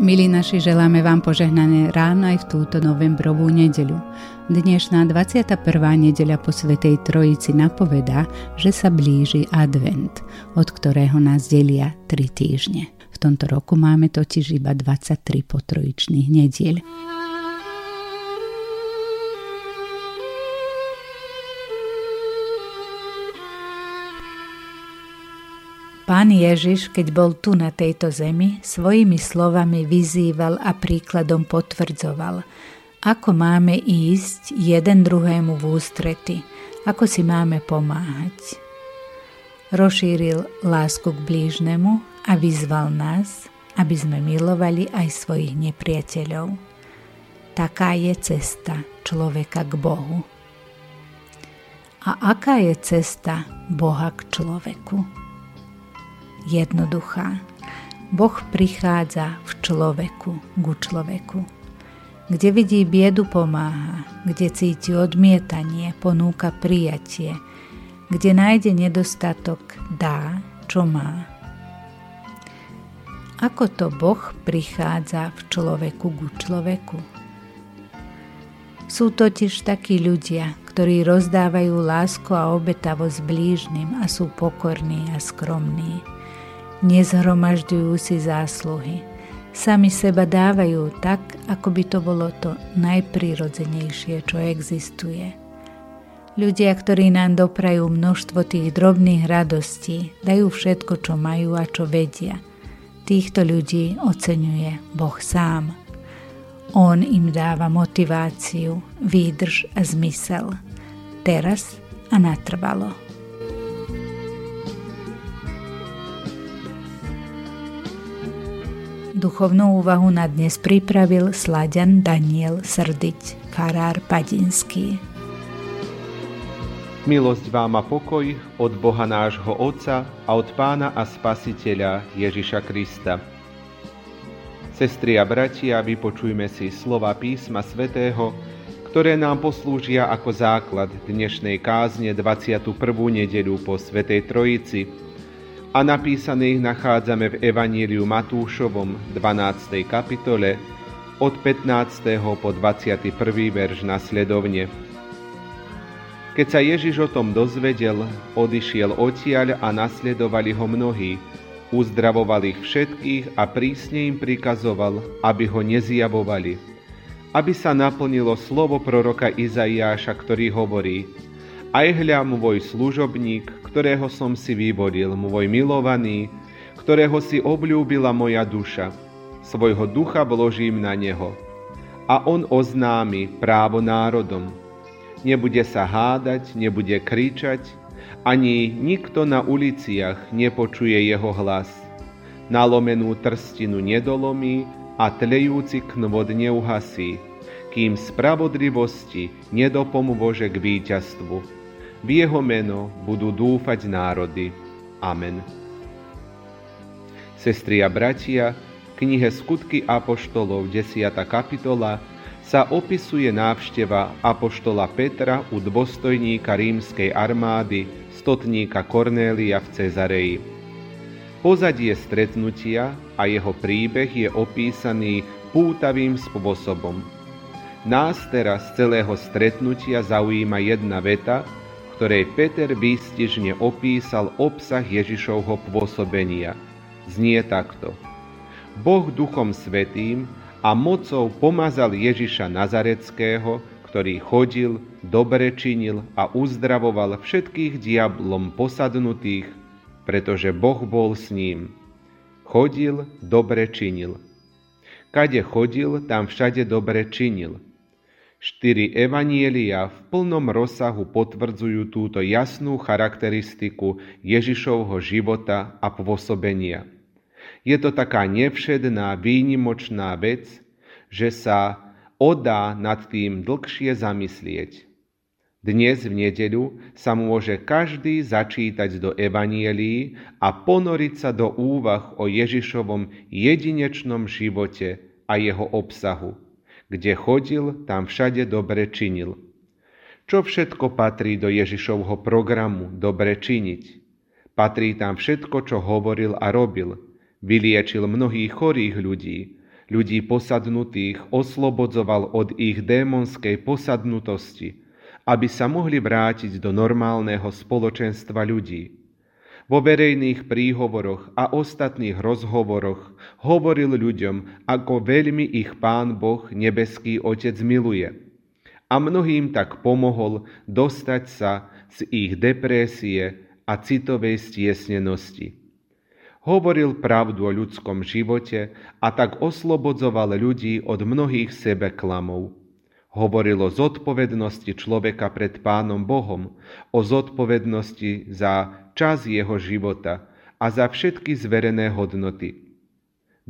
Milí naši, želáme vám požehnané ráno aj v túto novembrovú nedeľu. Dnešná 21. nedeľa po Svetej Trojici napovedá, že sa blíži advent, od ktorého nás delia 3 týždne. V tomto roku máme totiž iba 23 potrojičných nedieľ. Pán Ježiš, keď bol tu na tejto zemi, svojimi slovami vyzýval a príkladom potvrdzoval, ako máme ísť jeden druhému v ústrety, ako si máme pomáhať. Rozšíril lásku k blížnemu a vyzval nás, aby sme milovali aj svojich nepriateľov. Taká je cesta človeka k Bohu. A aká je cesta Boha k človeku? Jednoduchá. Boh prichádza v človeku, ku človeku. Kde vidí biedu, pomáha, kde cíti odmietanie, ponúka prijatie, kde nájde nedostatok, dá, čo má. Ako to Boh prichádza v človeku, ku človeku? Sú totiž takí ľudia, ktorí rozdávajú lásku a obetavosť blížnym a sú pokorní a skromní. Nezhromažďujú si zásluhy. Sami seba dávajú tak, ako by to bolo to najprirodzenejšie, čo existuje. Ľudia, ktorí nám doprajú množstvo tých drobných radostí, dajú všetko, čo majú a čo vedia. Týchto ľudí oceňuje Boh sám. On im dáva motiváciu, výdrž a zmysel. Teraz a natrvalo. Duchovnú úvahu na dnes pripravil Sláďan Daniel Srdić, farár Padinský. Milosť vám a pokoj od Boha nášho Otca a od Pána a Spasiteľa Ježiša Krista. Sestri a bratia, vypočujme si slova písma svätého, ktoré nám poslúžia ako základ dnešnej kázne 21. nedeľu po Svätej Trojici, a napísaných nachádzame v Evaníliu Matúšovom 12. kapitole od 15. po 21. verš nasledovne. Keď sa Ježiš o tom dozvedel, odišiel odtiaľ a nasledovali ho mnohí, uzdravoval ich všetkých a prísne im prikazoval, aby ho nezjavovali, aby sa naplnilo slovo proroka Izajáša, ktorý hovorí: Aj hľa, môj služobník, ktorého som si vyvolil, môj milovaný, ktorého si obľúbila moja duša. Svojho ducha vložím na neho. A on oznámi právo národom. Nebude sa hádať, nebude kričať, ani nikto na uliciach nepočuje jeho hlas. Nalomenú trstinu nedolomí a tlejúci knvod neuhasí, kým spravodlivosti nedopomôže k víťazstvu. V jeho meno budú dúfať národy. Amen. Sestri a bratia, v knihe Skutky apoštolov 10. kapitola sa opisuje návšteva apoštola Petra u dôstojníka rímskej armády, stotníka Kornélia v Cezareji. Pozadie stretnutia a jeho príbeh je opísaný pútavým spôsobom. Nás teraz z celého stretnutia zaujíma jedna veta, ktorej Peter výstižne opísal obsah Ježišovho pôsobenia. Znie takto: Boh Duchom Svätým a mocou pomazal Ježiša Nazareckého, ktorý chodil, dobre činil a uzdravoval všetkých diablom posadnutých, pretože Boh bol s ním. Chodil, dobre činil. Kade chodil, tam všade dobre činil. 4 evanjeliá v plnom rozsahu potvrdzujú túto jasnú charakteristiku Ježišovho života a pôsobenia. Je to taká nevšedná, výnimočná vec, že sa odá nad tým dlhšie zamyslieť. Dnes v nedeľu sa môže každý začítať do evanjelií a ponoriť sa do úvah o Ježišovom jedinečnom živote a jeho obsahu. Kde chodil, tam všade dobre činil. Čo všetko patrí do Ježišovho programu dobre činiť? Patrí tam všetko, čo hovoril a robil. Vyliečil mnohých chorých ľudí posadnutých, oslobodzoval od ich démonskej posadnutosti, aby sa mohli vrátiť do normálneho spoločenstva ľudí. Vo verejných príhovoroch a ostatných rozhovoroch hovoril ľuďom, ako veľmi ich Pán Boh, nebeský Otec, miluje. A mnohým tak pomohol dostať sa z ich depresie a citovej stiesnenosti. Hovoril pravdu o ľudskom živote a tak oslobodzoval ľudí od mnohých sebeklamov. Hovoril o zodpovednosti človeka pred Pánom Bohom, o zodpovednosti za čas jeho života a za všetky zverené hodnoty.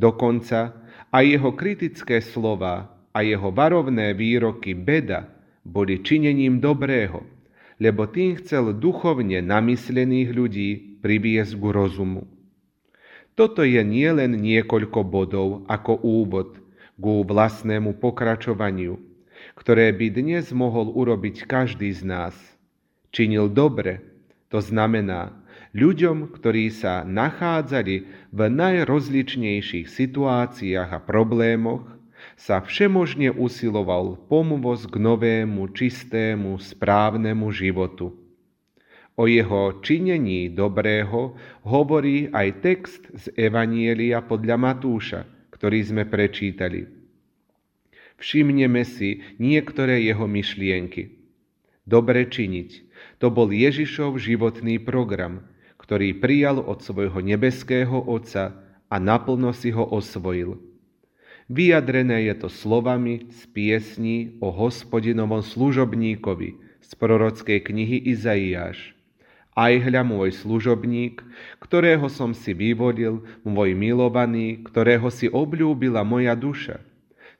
Dokonca aj jeho kritické slova a jeho varovné výroky beda boli činením dobrého, lebo tým chcel duchovne namyslených ľudí priviesť k rozumu. Toto je nielen niekoľko bodov ako úvod k vlastnému pokračovaniu, ktoré by dnes mohol urobiť každý z nás. Činil dobre, to znamená ľuďom, ktorí sa nachádzali v najrozličnejších situáciách a problémoch, sa všemožne usiloval pomôcť k novému, čistému, správnemu životu. O jeho činení dobrého hovorí aj text z Evanjelia podľa Matúša, ktorý sme prečítali. Všimneme si niektoré jeho myšlienky. Dobre činiť. To bol Ježišov životný program, ktorý prijal od svojho nebeského Otca a naplno si ho osvojil. Vyjadrené je to slovami z piesní o Hospodinovom služobníkovi z prorockej knihy Izajáš. Aj hľa môj služobník, ktorého som si vyvolil, môj milovaný, ktorého si obľúbila moja duša.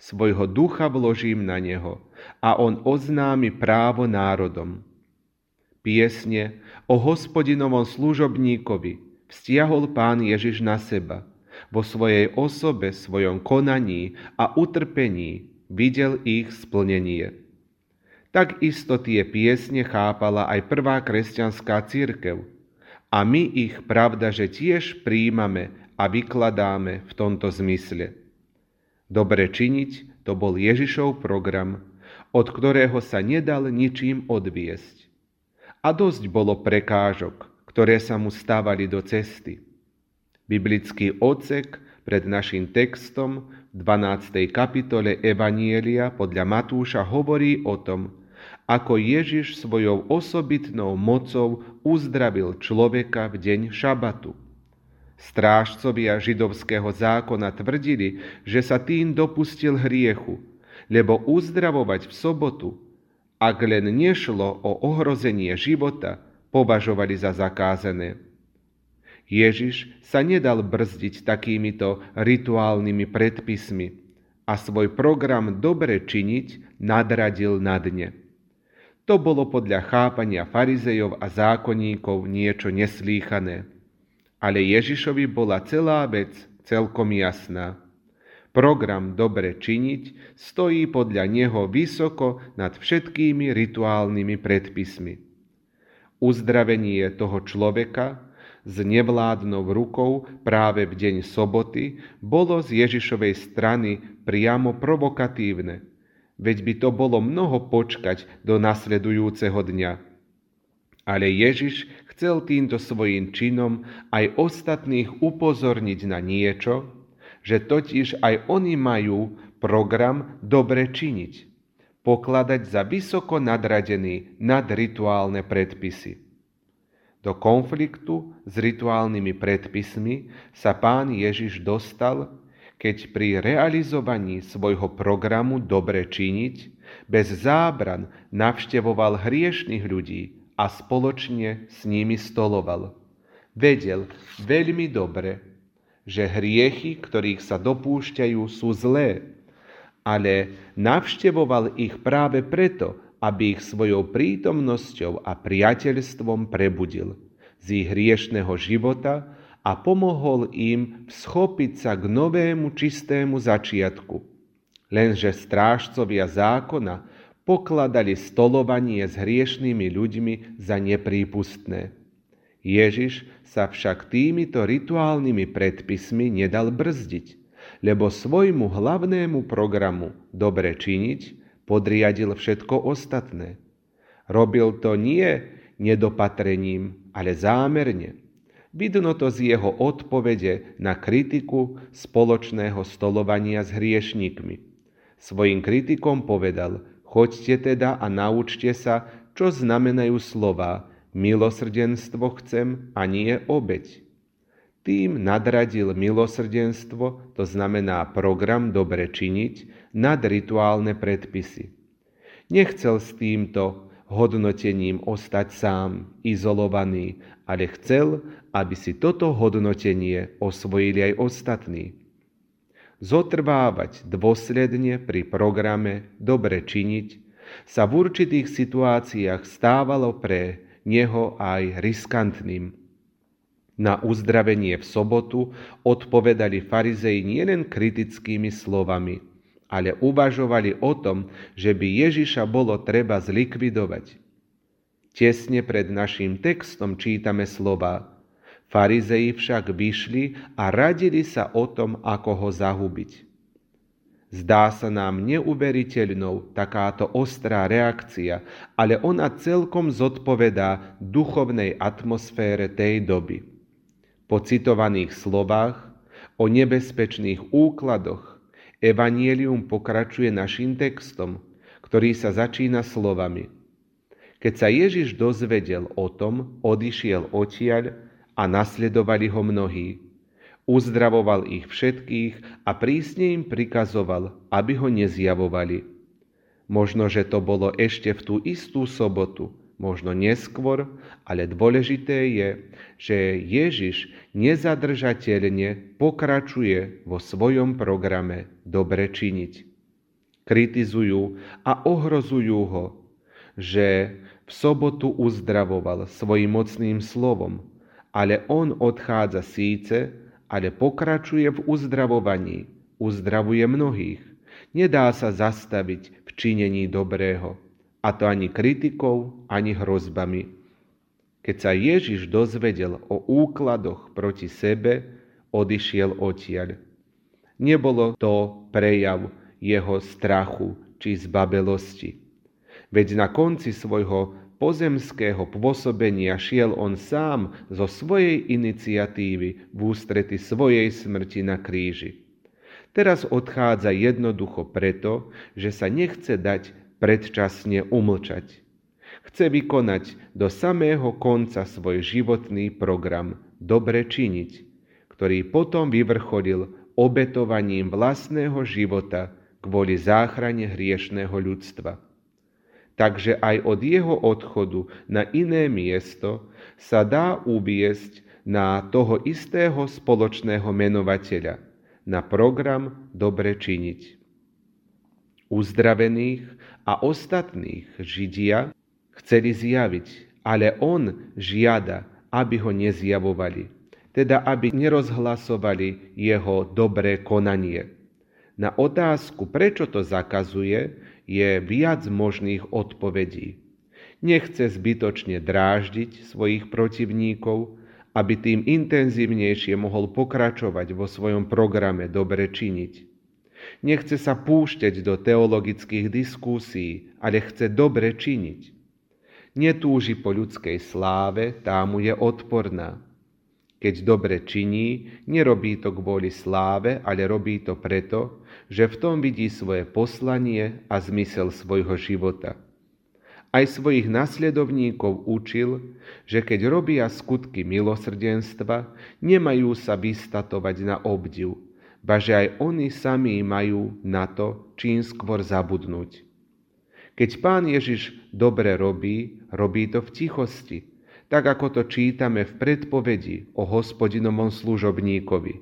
Svojho ducha vložím na neho a on oznámi právo národom. Piesne o Hospodinovom služobníkovi vzťahol Pán Ježiš na seba. Vo svojej osobe, svojom konaní a utrpení videl ich splnenie. Takisto tie piesne chápala aj prvá kresťanská cirkev a my ich pravdaže tiež príjmame a vykladáme v tomto zmysle. Dobre činiť, to bol Ježišov program, od ktorého sa nedal ničím odviesť. A dosť bolo prekážok, ktoré sa mu stávali do cesty. Biblický odsek pred našim textom v 12. kapitole Evanjelia podľa Matúša hovorí o tom, ako Ježiš svojou osobitnou mocou uzdravil človeka v deň šabatu. Strážcovia židovského zákona tvrdili, že sa tým dopustil hriechu, lebo uzdravovať v sobotu, ak len nešlo o ohrozenie života, považovali za zakázané. Ježiš sa nedal brzdiť takýmito rituálnymi predpismi a svoj program dobre činiť nadradil na dne. To bolo podľa chápania farizejov a zákonníkov niečo neslýchané. Ale Ježišovi bola celá vec celkom jasná. Program dobre činiť stojí podľa neho vysoko nad všetkými rituálnymi predpismi. Uzdravenie toho človeka s nevládnou rukou práve v deň soboty bolo z Ježišovej strany priamo provokatívne, veď by to bolo mnoho počkať do nasledujúceho dňa. Ale Ježiš chcel týmto svojím činom aj ostatných upozorniť na niečo, že totiž aj oni majú program dobre činiť, pokladať za vysoko nadradený nad rituálne predpisy. Do konfliktu s rituálnymi predpismi sa Pán Ježiš dostal, keď pri realizovaní svojho programu dobre činiť bez zábran navštevoval hriešnych ľudí a spoločne s nimi stoloval. Vedel veľmi dobre, že hriechy, ktorých sa dopúšťajú, sú zlé, ale navštevoval ich práve preto, aby ich svojou prítomnosťou a priateľstvom prebudil z ich hriešného života a pomohol im schopiť sa k novému čistému začiatku. Lenže strážcovia zákona pokladali stolovanie s hriešnými ľuďmi za neprípustné. Ježiš sa však týmito rituálnymi predpismi nedal brzdiť, lebo svojmu hlavnému programu dobre činiť podriadil všetko ostatné. Robil to nie nedopatrením, ale zámerne. Vidno to z jeho odpovede na kritiku spoločného stolovania s hriešnikmi. Svojim kritikom povedal: choďte teda a naučte sa, čo znamenajú slová milosrdenstvo chcem a nie obeť. Tým nadradil milosrdenstvo, to znamená program dobre činiť, nad rituálne predpisy. Nechcel s týmto hodnotením ostať sám, izolovaný, ale chcel, aby si toto hodnotenie osvojili aj ostatní. Zotrvávať dôsledne pri programe dobre činiť sa v určitých situáciách stávalo pre neho aj riskantným. Na uzdravenie v sobotu odpovedali farizei nielen kritickými slovami, ale uvažovali o tom, že by Ježiša bolo treba zlikvidovať. Tesne pred naším textom čítame slová: farizei však vyšli a radili sa o tom, ako ho zahubiť. Zdá sa nám neuveriteľnou takáto ostrá reakcia, ale ona celkom zodpovedá duchovnej atmosfére tej doby. Po citovaných slovách o nebezpečných úkladoch evanjelium pokračuje našim textom, ktorý sa začína slovami: keď sa Ježiš dozvedel o tom, odišiel odtiaľ a nasledovali ho mnohí. Uzdravoval ich všetkých a prísne im prikazoval, aby ho nezjavovali. Možno, že to bolo ešte v tú istú sobotu, možno neskôr, ale dôležité je, že Ježiš nezadržateľne pokračuje vo svojom programe dobre činiť. Kritizujú a ohrozujú ho, že v sobotu uzdravoval svojim mocným slovom, ale on odchádza síce, ale pokračuje v uzdravovaní, uzdravuje mnohých. Nedá sa zastaviť v činení dobrého, a to ani kritikou, ani hrozbami. Keď sa Ježiš dozvedel o úkladoch proti sebe, odišiel odtiaľ. Nebolo to prejav jeho strachu či zbabelosti. Veď na konci svojho pozemského pôsobenia šiel on sám zo svojej iniciatívy v ústrety svojej smrti na kríži. Teraz odchádza jednoducho preto, že sa nechce dať predčasne umlčať. Chce vykonať do samého konca svoj životný program dobre činiť, ktorý potom vyvrcholil obetovaním vlastného života kvôli záchrane hriešneho ľudstva. Takže aj od jeho odchodu na iné miesto sa dá uviesť na toho istého spoločného menovateľa, na program dobre činiť. Uzdravených a ostatných Židia chceli zjaviť, ale on žiada, aby ho nezjavovali, teda aby nerozhlasovali jeho dobré konanie. Na otázku, prečo to zakazuje, je viac možných odpovedí. Nechce zbytočne dráždiť svojich protivníkov, aby tým intenzívnejšie mohol pokračovať vo svojom programe dobre činiť. Nechce sa púšťať do teologických diskusí, ale chce dobre činiť. Netúži po ľudskej sláve, tá mu je odporná. Keď dobre činí, nerobí to kvôli sláve, ale robí to preto, že v tom vidí svoje poslanie a zmysel svojho života. Aj svojich nasledovníkov učil, že keď robia skutky milosrdenstva, nemajú sa vystatovať na obdiv, baže aj oni sami majú na to čím skôr zabudnúť. Keď Pán Ježiš dobre robí, robí to v tichosti, tak ako to čítame v predpovedi o Hospodinovom služobníkovi.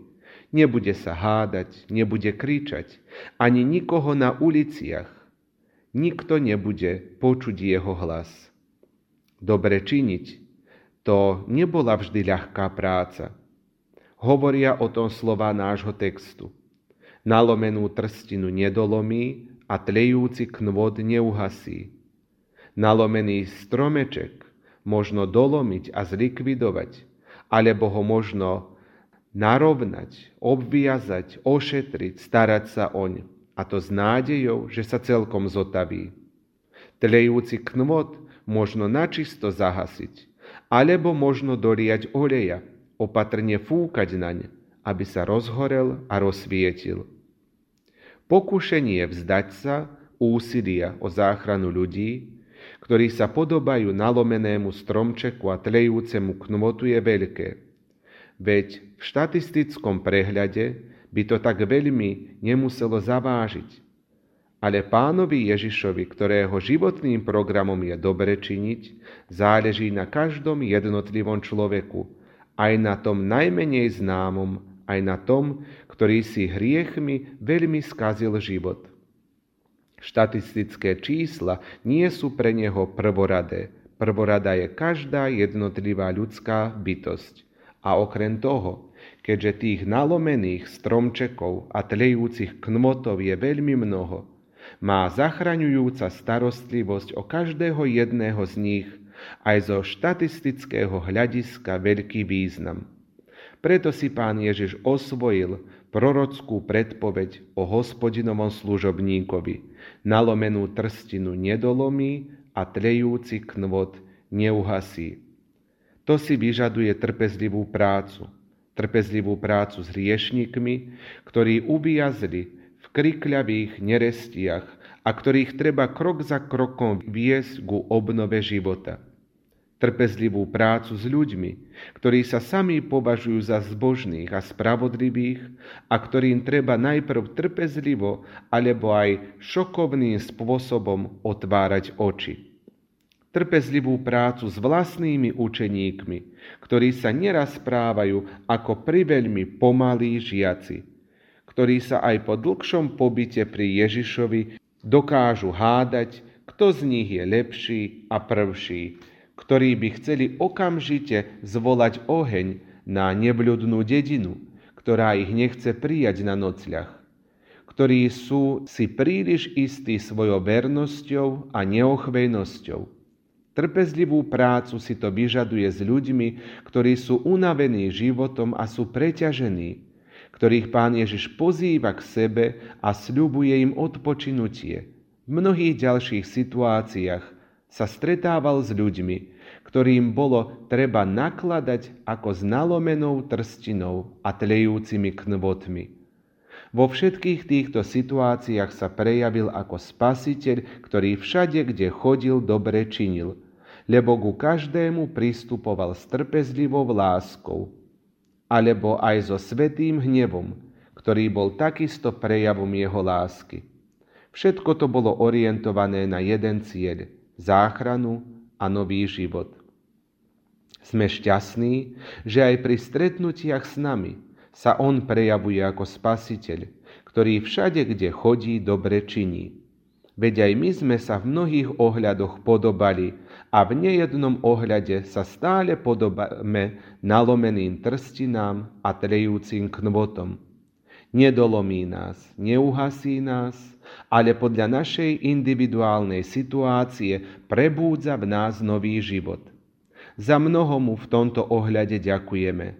Nebude sa hádať, nebude kričať, ani nikoho na uliciach. nikto nebude počuť jeho hlas. Dobre činiť, to nebola vždy ľahká práca. Hovoria o tom slova nášho textu. Nalomenú trstinu nedolomí a tlejúci knôt neuhasí. Nalomený stromeček možno dolomiť a zlikvidovať, alebo ho možno narovnať, obviazať, ošetriť, starať sa oň, a to s nádejou, že sa celkom zotaví. Tlejúci knôt možno načisto zahasiť, alebo možno doliať oleja, opatrne fúkať naň, aby sa rozhorel a rozsvietil. Pokušenie vzdať sa úsilia o záchranu ľudí, ktorí sa podobajú nalomenému stromčeku a tlejúcemu knôtu, je veľké. Veď v štatistickom prehľade by to tak veľmi nemuselo zavážiť. Ale Pánovi Ježišovi, ktorého životným programom je dobre činiť, záleží na každom jednotlivom človeku, aj na tom najmenej známom, aj na tom, ktorý si hriechmi veľmi skazil život. Štatistické čísla nie sú pre neho prvoradé. Prvorada je každá jednotlivá ľudská bytosť. A okrem toho, keďže tých nalomených stromčekov a tlejúcich knotov je veľmi mnoho, má zachraňujúca starostlivosť o každého jedného z nich aj zo štatistického hľadiska veľký význam. Preto si Pán Ježiš osvojil prorockú predpoveď o Hospodinovom služobníkovi. Nalomenú trstinu nedolomí a tlejúci knôt neuhasí. To si vyžaduje trpezlivú prácu s hriešnikmi, ktorí uviazli v krikľavých nerestiach a ktorých treba krok za krokom viesť ku obnove života. Trpezlivú prácu s ľuďmi, ktorí sa sami považujú za zbožných a spravodlivých a ktorým treba najprv trpezlivo alebo aj šokovným spôsobom otvárať oči. Trpezlivú prácu s vlastnými učeníkmi, ktorí sa neraz správajú ako priveľmi pomalí žiaci, ktorí sa aj po dlhšom pobyte pri Ježišovi dokážu hádať, kto z nich je lepší a prvší, ktorí by chceli okamžite zvolať oheň na nebľudnú dedinu, ktorá ich nechce prijať na nocľah, ktorí sú si príliš istí svojou vernosťou a neochvejnosťou. Trpezlivú prácu si to vyžaduje s ľuďmi, ktorí sú unavení životom a sú preťažení, ktorých Pán Ježiš pozýva k sebe a sľubuje im odpočinutie. V mnohých ďalších situáciách sa stretával s ľuďmi, ktorým bolo treba nakladať ako s nalomenou trstinou a tlejúcimi knôtmi. Vo všetkých týchto situáciách sa prejavil ako Spasiteľ, ktorý všade, kde chodil, dobre činil, lebo ku každému pristupoval s trpezlivou láskou, alebo aj so svätým hnevom, ktorý bol takisto prejavom jeho lásky. Všetko to bolo orientované na jeden cieľ – záchranu a nový život. Sme šťastní, že aj pri stretnutiach s nami sa on prejavuje ako Spasiteľ, ktorý všade, kde chodí, dobre činí. Veď aj my sme sa v mnohých ohľadoch podobali a v nejednom ohľade sa stále podobáme nalomeným trstinám a tlejúcim knôtom. Nedolomí nás, neuhasí nás, ale podľa našej individuálnej situácie prebúdza v nás nový život. Za mnoho mu v tomto ohľade ďakujeme.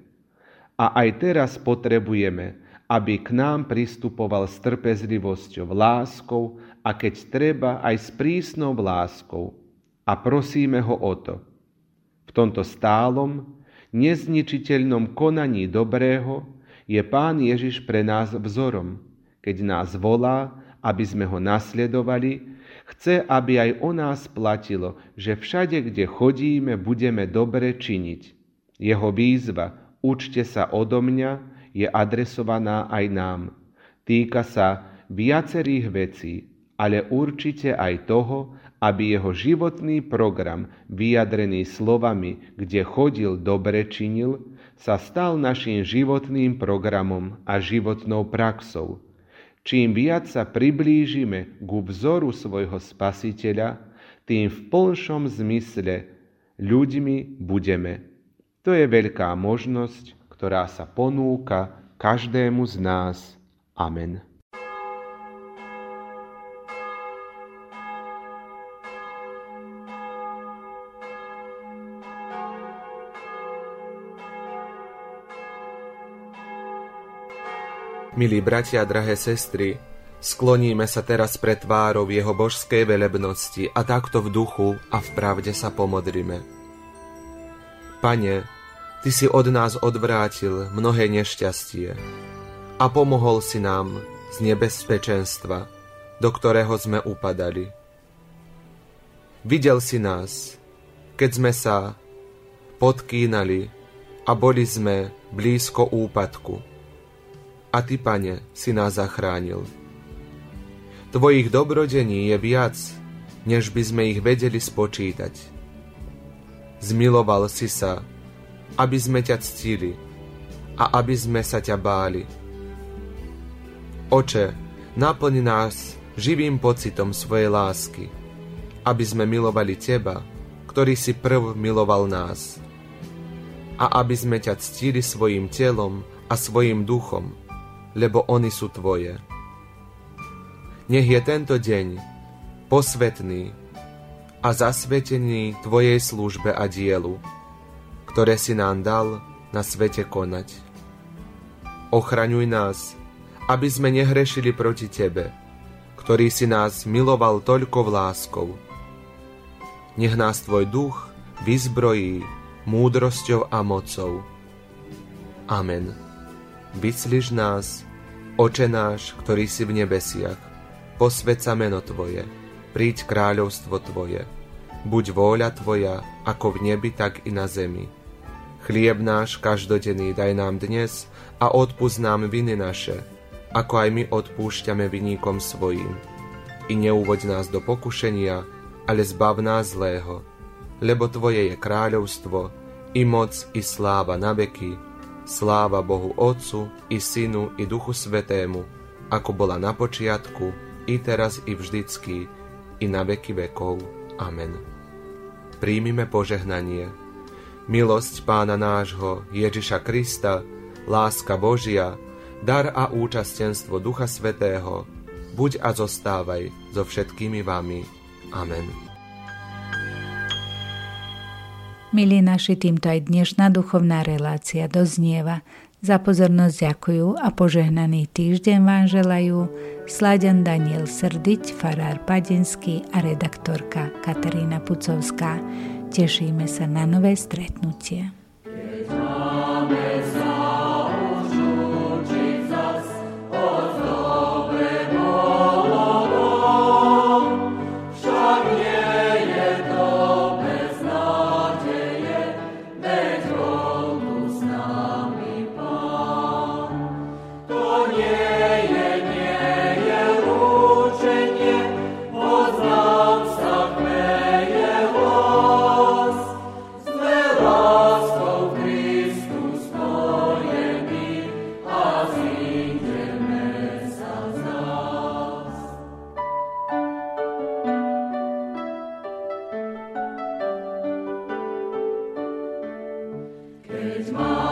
A aj teraz potrebujeme, aby k nám pristupoval s trpezlivosťou, láskou a keď treba aj s prísnou láskou. A prosíme ho o to. V tomto stálom, nezničiteľnom konaní dobrého je Pán Ježiš pre nás vzorom. Keď nás volá, aby sme ho nasledovali, chce, aby aj o nás platilo, že všade, kde chodíme, budeme dobre činiť. Jeho výzva "Učte sa odo mňa" je adresovaná aj nám. Týka sa viacerých vecí, ale určite aj toho, aby jeho životný program, vyjadrený slovami "kde chodil, dobre činil", sa stal naším životným programom a životnou praxou. Čím viac sa priblížime k vzoru svojho Spasiteľa, tým v plnšom zmysle ľuďmi budeme. To je veľká možnosť, ktorá sa ponúka každému z nás. Amen. Milí bratia, drahé sestry, skloníme sa teraz pred tvárou jeho božskej velebnosti a takto v duchu a v pravde sa pomodlíme. Pane, Ty si od nás odvrátil mnohé nešťastie a pomohol si nám z nebezpečenstva, do ktorého sme upadali. Videl si nás, keď sme sa podkýnali a boli sme blízko úpadku. A Ty, Pane, si nás zachránil. Tvojich dobrodení je viac, než by sme ich vedeli spočítať. Zmiloval si sa, aby sme ťa ctili a aby sme sa ťa báli. Oče, naplň nás živým pocitom svojej lásky, aby sme milovali Teba, ktorý si prv miloval nás, a aby sme ťa ctili svojim telom a svojim duchom, lebo oni sú Tvoje. Nech je tento deň posvetný a zasvetený Tvojej službe a dielu, ktoré si nám dal na svete konať. Ochraňuj nás, aby sme nehrešili proti Tebe, ktorý si nás miloval toľko láskou. Nech nás Tvoj duch vyzbrojí múdrosťou a mocou. Amen. Vyslíš nás, Oče náš, ktorý si v nebesiach, posväť sa meno Tvoje, príď kráľovstvo Tvoje, buď vôľa Tvoja, ako v nebi, tak i na zemi. Chlieb náš každodenný daj nám dnes a odpusť nám viny naše, ako aj my odpúšťame vinníkom svojim. I neuvoď nás do pokušenia, ale zbav nás zlého, lebo Tvoje je kráľovstvo, i moc, i sláva na veky. Sláva Bohu Otcu, i Synu, i Duchu Svetému, ako bola na počiatku, i teraz, i vždycky, i na veky vekov. Amen. Príjmime požehnanie. Milosť Pána nášho Ježiša Krista, láska Božia, dar a účastenstvo Ducha Svätého, buď a zostávaj so všetkými vami. Amen. Milí naši, týmto aj dnešná duchovná relácia doznieva. Za pozornosť ďakujú a požehnaný týždeň vám želajú Sláďan Daniel Srdić, farár Padenský a redaktorka Katarína Pucovská. Tešíme sa na nové stretnutie. It's mine.